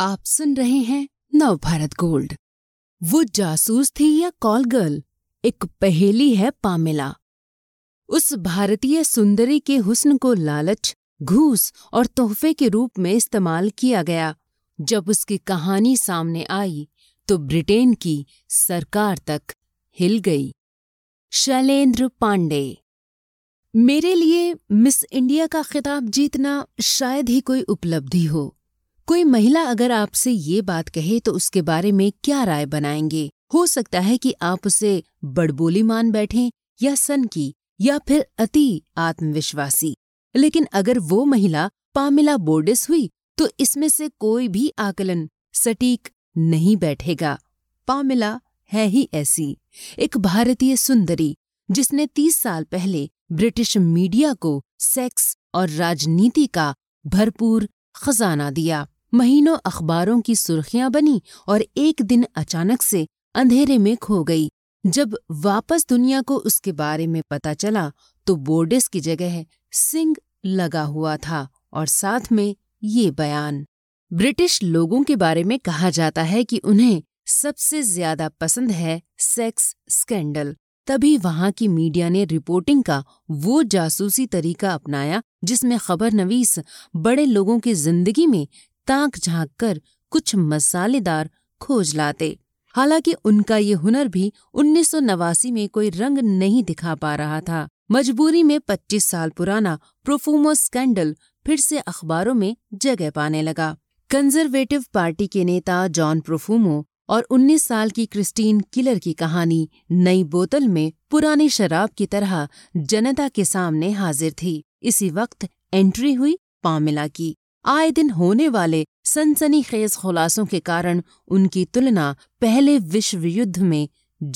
आप सुन रहे हैं नव भारत गोल्ड। वो जासूस थी या कॉल गर्ल, एक पहेली है पामेला। उस भारतीय सुंदरी के हुस्न को लालच, घूस और तोहफे के रूप में इस्तेमाल किया गया। जब उसकी कहानी सामने आई तो ब्रिटेन की सरकार तक हिल गई। शैलेंद्र पांडे। मेरे लिए मिस इंडिया का खिताब जीतना शायद ही कोई उपलब्धि हो। कोई महिला अगर आपसे ये बात कहे तो उसके बारे में क्या राय बनाएंगे? हो सकता है कि आप उसे बड़बोली मान बैठें या सनकी या फिर अति आत्मविश्वासी। लेकिन अगर वो महिला पामेला बोर्डेस हुई तो इसमें से कोई भी आकलन सटीक नहीं बैठेगा। पामेला है ही ऐसी, एक भारतीय सुंदरी जिसने 30 साल पहले ब्रिटिश मीडिया को सेक्स और राजनीति का भरपूर खजाना दिया। महीनों अखबारों की सुर्खियां बनी और एक दिन अचानक से अंधेरे में खो गई। जब वापस दुनिया को उसके बारे में पता चला तो बोर्डेस की जगह सिंह लगा हुआ था और साथ में ये बयान। ब्रिटिश लोगों के बारे में कहा जाता है कि उन्हें सबसे ज्यादा पसंद है सेक्स स्कैंडल। तभी वहां की मीडिया ने रिपोर्टिंग का वो जासूसी तरीका अपनाया जिसमें खबरनवीस बड़े लोगों की जिंदगी में ताक झांक कर कुछ मसालेदार खोज लाते। हालांकि उनका ये हुनर भी 1989 में कोई रंग नहीं दिखा पा रहा था। मजबूरी में 25 साल पुराना प्रोफूमो स्कैंडल फिर से अखबारों में जगह पाने लगा। कंजर्वेटिव पार्टी के नेता जॉन प्रोफूमो और 19 साल की क्रिस्टीन किलर की कहानी नई बोतल में पुरानी शराब की तरह जनता के सामने हाजिर थी। इसी वक्त एंट्री हुई पामेला की। आए दिन होने वाले सनसनीखेज खुलासों के कारण उनकी तुलना पहले विश्व युद्ध में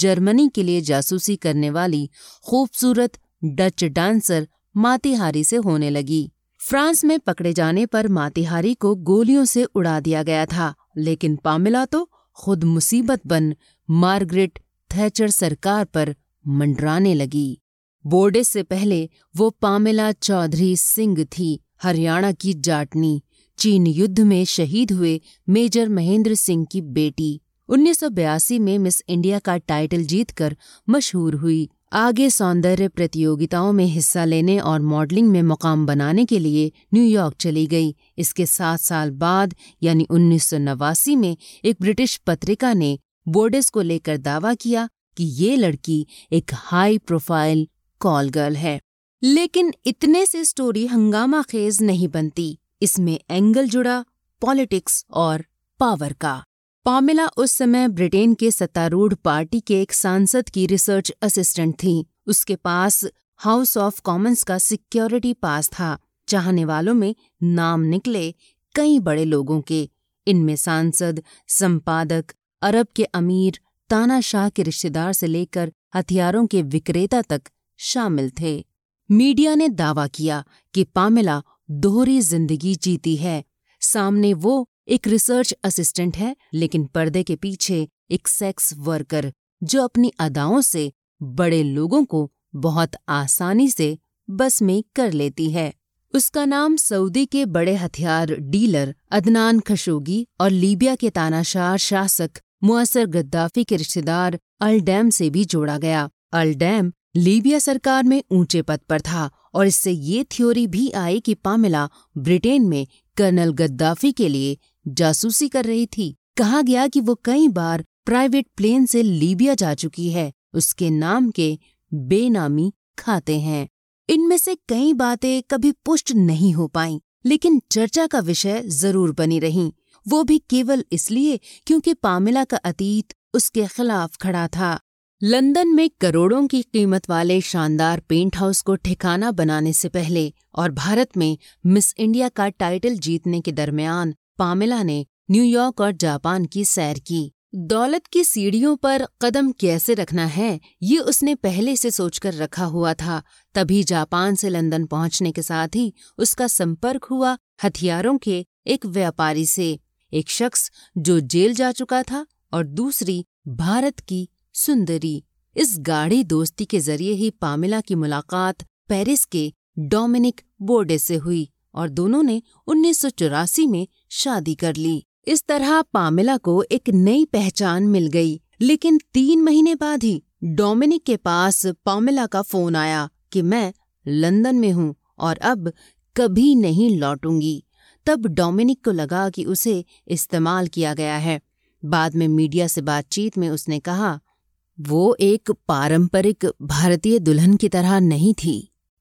जर्मनी के लिए जासूसी करने वाली खूबसूरत डच डांसर माता हारी से होने लगी। फ्रांस में पकड़े जाने पर माता हारी को गोलियों से उड़ा दिया गया था, लेकिन पामेला तो खुद मुसीबत बन मार्गरेट थैचर सरकार पर मंडराने लगी। बोर्डेस से पहले वो पामेला चौधरी सिंह थी, हरियाणा की जाटनी, चीन युद्ध में शहीद हुए मेजर महेंद्र सिंह की बेटी। 1982 में मिस इंडिया का टाइटल जीतकर मशहूर हुई। आगे सौंदर्य प्रतियोगिताओं में हिस्सा लेने और मॉडलिंग में मुकाम बनाने के लिए न्यूयॉर्क चली गई। इसके 7 साल बाद यानी 1989 में एक ब्रिटिश पत्रिका ने बोर्डेस को लेकर दावा किया कि ये लड़की एक हाई प्रोफाइल कॉल गर्ल है। लेकिन इतने से स्टोरी हंगामा खेज नहीं बनती। इसमें एंगल जुड़ा पॉलिटिक्स और पावर का। पामेला उस समय ब्रिटेन के सत्तारूढ़ पार्टी के एक सांसद की रिसर्च असिस्टेंट थी। उसके पास हाउस ऑफ कॉमन्स का सिक्योरिटी पास था। चाहने वालों में नाम निकले कई बड़े लोगों के, इनमें सांसद, संपादक, अरब के अमीर, तानाशाह के रिश्तेदार से लेकर हथियारों के विक्रेता तक शामिल थे। मीडिया ने दावा किया कि पामेला दोहरी जिंदगी जीती है। सामने वो एक रिसर्च असिस्टेंट है, लेकिन पर्दे के पीछे एक सेक्स वर्कर जो अपनी अदाओं से बड़े लोगों को बहुत आसानी से बस में कर लेती है। उसका नाम सऊदी के बड़े हथियार डीलर अदनान खशोगी और लीबिया के तानाशाह शासक मुअम्मर गद्दाफी के रिश्तेदार अल डैम से भी जोड़ा गया। अल डैम लीबिया सरकार में ऊंचे पद पर था और इससे ये थ्योरी भी आई कि पामेला ब्रिटेन में कर्नल गद्दाफी के लिए जासूसी कर रही थी। कहा गया कि वो कई बार प्राइवेट प्लेन से लीबिया जा चुकी है। उसके नाम के बेनामी खाते हैं। इनमें से कई बातें कभी पुष्ट नहीं हो पाईं, लेकिन चर्चा का विषय जरूर बनी रहीं। वो भी केवल इसलिए क्योंकि पामेला का अतीत उसके खिलाफ खड़ा था। लंदन में करोड़ों की कीमत वाले शानदार पेंट हाउस को ठिकाना बनाने से पहले और भारत में मिस इंडिया का टाइटल जीतने के दरमियान पामेला ने न्यूयॉर्क और जापान की सैर की। दौलत की सीढ़ियों पर कदम कैसे रखना है ये उसने पहले से सोचकर रखा हुआ था। तभी जापान से लंदन पहुंचने के साथ ही उसका संपर्क हुआ हथियारों के एक व्यापारी से, एक शख्स जो जेल जा चुका था और दूसरी भारत की सुंदरी। इस गाढ़ी दोस्ती के जरिए ही पामेला की मुलाकात पेरिस के डोमिनिक बोर्डे से हुई और दोनों ने 1984 में शादी कर ली। इस तरह पामेला को एक नई पहचान मिल गई। लेकिन 3 महीने बाद ही डोमिनिक के पास पामेला का फोन आया कि मैं लंदन में हूँ और अब कभी नहीं लौटूंगी। तब डोमिनिक को लगा कि उसे इस्तेमाल किया गया है। बाद में मीडिया से बातचीत में उसने कहा, वो एक पारंपरिक भारतीय दुल्हन की तरह नहीं थी।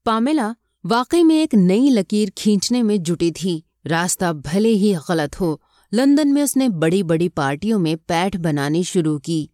पामेला वाकई में एक नई लकीर खींचने में जुटी थी, रास्ता भले ही गलत हो। लंदन में उसने बड़ी बड़ी पार्टियों में पैठ बनानी शुरू की।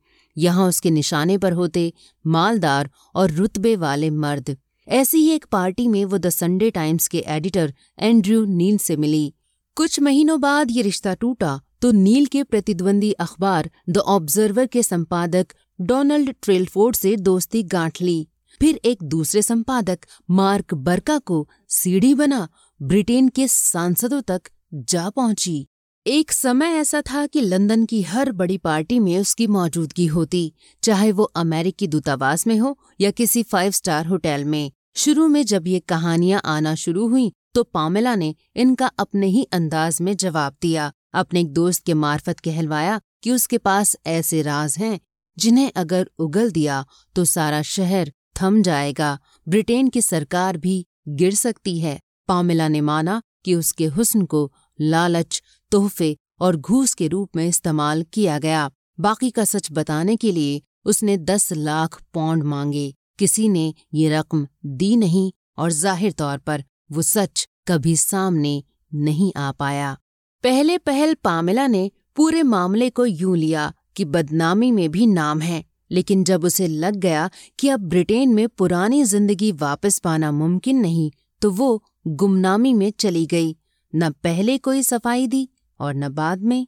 यहाँ उसके निशाने पर होते मालदार और रुतबे वाले मर्द। ऐसी ही एक पार्टी में वो द संडे टाइम्स के एडिटर एंड्रयू नील से मिली। कुछ महीनों बाद ये रिश्ता टूटा तो नील के प्रतिद्वंदी अखबार द ऑब्जर्वर के संपादक डोनाल्ड ट्रेल्फोर्ड से दोस्ती गांठ ली। फिर एक दूसरे संपादक मार्क बर्का को सीढ़ी बना ब्रिटेन के सांसदों तक जा पहुंची। एक समय ऐसा था कि लंदन की हर बड़ी पार्टी में उसकी मौजूदगी होती, चाहे वो अमेरिकी दूतावास में हो या किसी 5 स्टार होटल में। शुरू में जब ये कहानियां आना शुरू हुई तो पामेला ने इनका अपने ही अंदाज में जवाब दिया। अपने एक दोस्त के मार्फत कहलवाया कि उसके पास ऐसे राज हैं जिन्हें अगर उगल दिया तो सारा शहर थम जाएगा, ब्रिटेन की सरकार भी गिर सकती है। पामेला ने माना कि उसके हुस्न को लालच, तोहफे और घूस के रूप में इस्तेमाल किया गया। बाकी का सच बताने के लिए उसने 10 लाख पौंड मांगे। किसी ने ये रकम दी नहीं और जाहिर तौर पर वो सच कभी सामने नहीं आ पाया। पहले पहल पामेला ने पूरे मामले को यूं लिया कि बदनामी में भी नाम है, लेकिन जब उसे लग गया कि अब ब्रिटेन में पुरानी जिंदगी वापस पाना मुमकिन नहीं तो वो गुमनामी में चली गई। न पहले कोई सफाई दी और न बाद में।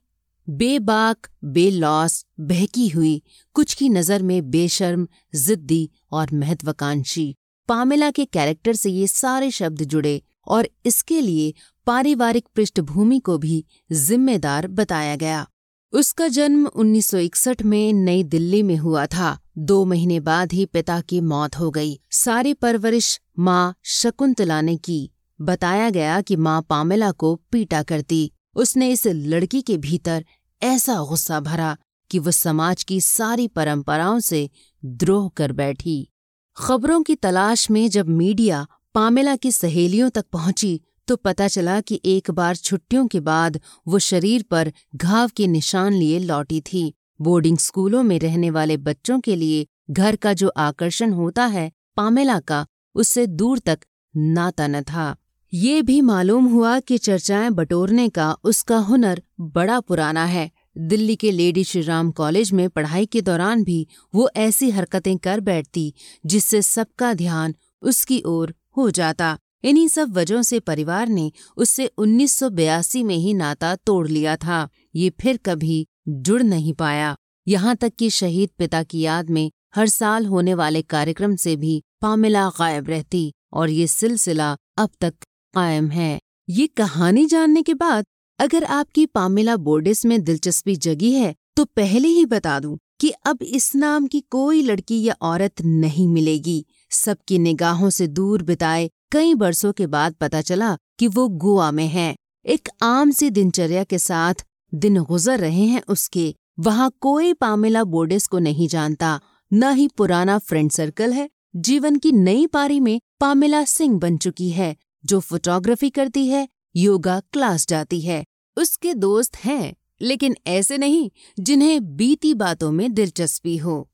बेबाक, बेलौस, बहकी हुई, कुछ की नज़र में बेशर्म, जिद्दी और महत्वाकांक्षी, पामेला के कैरेक्टर से ये सारे शब्द जुड़े और इसके लिए पारिवारिक पृष्ठभूमि को भी जिम्मेदार बताया गया। उसका जन्म 1961 में नई दिल्ली में हुआ था। 2 महीने बाद ही पिता की मौत हो गई। सारी परवरिश माँ शकुंतला ने की। बताया गया कि माँ पामेला को पीटा करती। उसने इस लड़की के भीतर ऐसा गुस्सा भरा कि वो समाज की सारी परंपराओं से द्रोह कर बैठी। खबरों की तलाश में जब मीडिया पामेला की सहेलियों तक पहुंची तो पता चला कि एक बार छुट्टियों के बाद वो शरीर पर घाव के निशान लिए लौटी थी। बोर्डिंग स्कूलों में रहने वाले बच्चों के लिए घर का जो आकर्षण होता है, पामेला का उससे दूर तक नाता न था। ये भी मालूम हुआ कि चर्चाएं बटोरने का उसका हुनर बड़ा पुराना है। दिल्ली के लेडी श्रीराम कॉलेज में पढ़ाई के दौरान भी वो ऐसी हरकतें कर बैठती जिससे सबका ध्यान उसकी ओर हो जाता। इन्हीं सब वजहों से परिवार ने उससे 1982 में ही नाता तोड़ लिया था। ये फिर कभी जुड़ नहीं पाया। यहाँ तक कि शहीद पिता की याद में हर साल होने वाले कार्यक्रम से भी पामेला गायब रहती और ये सिलसिला अब तक कायम है। ये कहानी जानने के बाद अगर आपकी पामेला बोर्डेस में दिलचस्पी जगी है तो पहले ही बता दूं कि अब इस नाम की कोई लड़की या औरत नहीं मिलेगी। सबकी निगाहों से दूर बिताए कई बरसों के बाद पता चला कि वो गोवा में हैं। एक आम सी दिनचर्या के साथ दिन गुजर रहे हैं उसके। वहाँ कोई पामेला बोर्डेस को नहीं जानता, न ही पुराना फ्रेंड सर्कल है। जीवन की नई पारी में पामेला सिंह बन चुकी है, जो फोटोग्राफी करती है, योगा क्लास जाती है। उसके दोस्त हैं, लेकिन ऐसे नहीं जिन्हें बीती बातों में दिलचस्पी हो।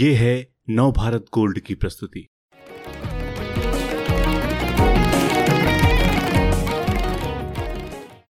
ये है नव भारत गोल्ड की प्रस्तुति।